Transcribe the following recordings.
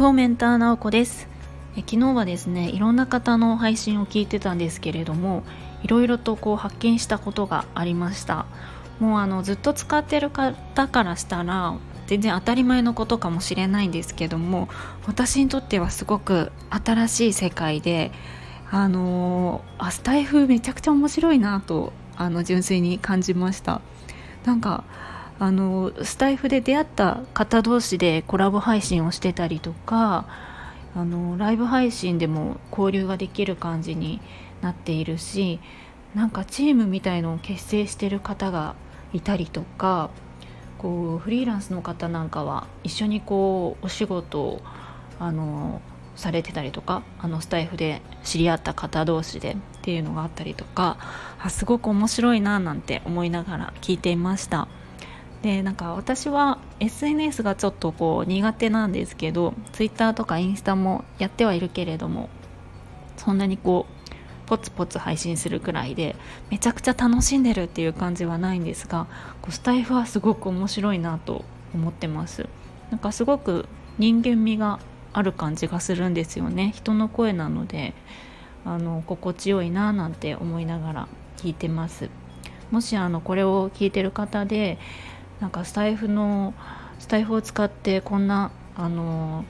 フォーメンターなおこです。昨日はですね、いろんな方の配信を聞いてたんですけれども、いろいろと発見したことがありました。もうずっと使ってる方からしたら全然当たり前のことかもしれないんですけども、私にとってはすごく新しい世界で、スタイフめちゃくちゃ面白いなと純粋に感じました。なんかスタイフで出会った方同士でコラボ配信をしてたりとか、ライブ配信でも交流ができる感じになっているし、なんかチームみたいのを結成してる方がいたりとか、フリーランスの方なんかは一緒にお仕事をされてたりとか、スタイフで知り合った方同士でっていうのがあったりとか、すごく面白いななんて思いながら聞いていました。で、なんか私は SNS がちょっと苦手なんですけど、 Twitter とかインスタもやってはいるけれども、そんなにポツポツ配信するくらいでめちゃくちゃ楽しんでるっていう感じはないんですが、スタイフはすごく面白いなと思ってます。なんかすごく人間味がある感じがするんですよね。人の声なので心地よいななんて思いながら聞いてます。もしこれを聞いてる方で、なんかスタイフを使ってこんな企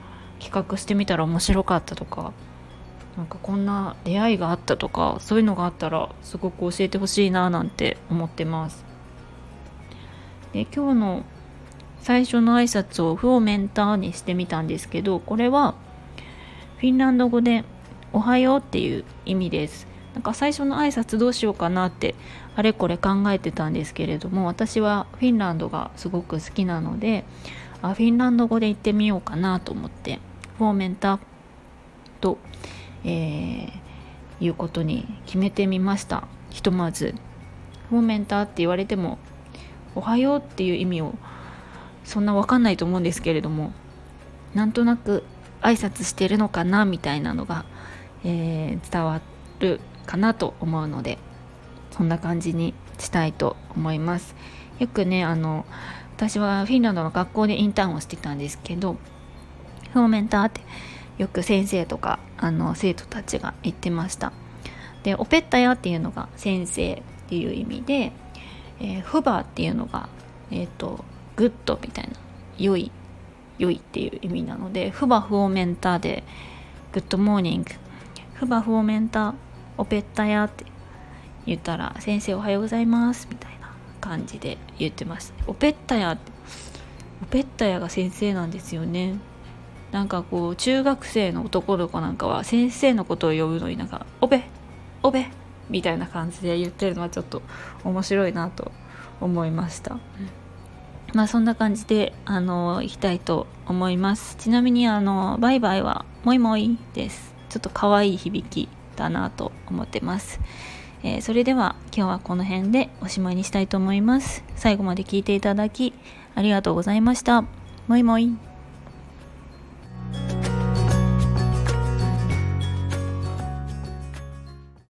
画してみたら面白かったとか、なんかこんな出会いがあったとか、そういうのがあったらすごく教えてほしいななんて思ってます。で、今日の最初の挨拶をフォーメンターにしてみたんですけど、これはフィンランド語でおはようっていう意味です。なんか最初の挨拶どうしようかなってあれこれ考えてたんですけれども、私はフィンランドがすごく好きなので、フィンランド語で言ってみようかなと思ってフォーメンタと、いうことに決めてみました。ひとまずフォーメンタって言われてもおはようっていう意味をそんな分かんないと思うんですけれども、なんとなく挨拶してるのかなみたいなのが、伝わるかなと思うので、そんな感じにしたいと思います。よくね、私はフィンランドの学校でインターンをしてたんですけど、フォーメンターってよく先生とか生徒たちが言ってました。で、オペッタヤっていうのが先生っていう意味で、フバーっていうのがグッドみたいな良いっていう意味なので、フバフォーメンターでグッドモーニング、フバフォーメンターオペッタヤって言ったら先生おはようございますみたいな感じで言ってました。オペッタヤが先生なんですよね。なんか中学生の男の子なんかは先生のことを呼ぶのになんかオベみたいな感じで言ってるのはちょっと面白いなと思いました。まあ、そんな感じでいきたいと思います。ちなみにバイバイはモイモイです。ちょっと可愛い響きだなと思ってます。それでは今日はこの辺でおしまいにしたいと思います。最後まで聞いていただきありがとうございました。モイモイ。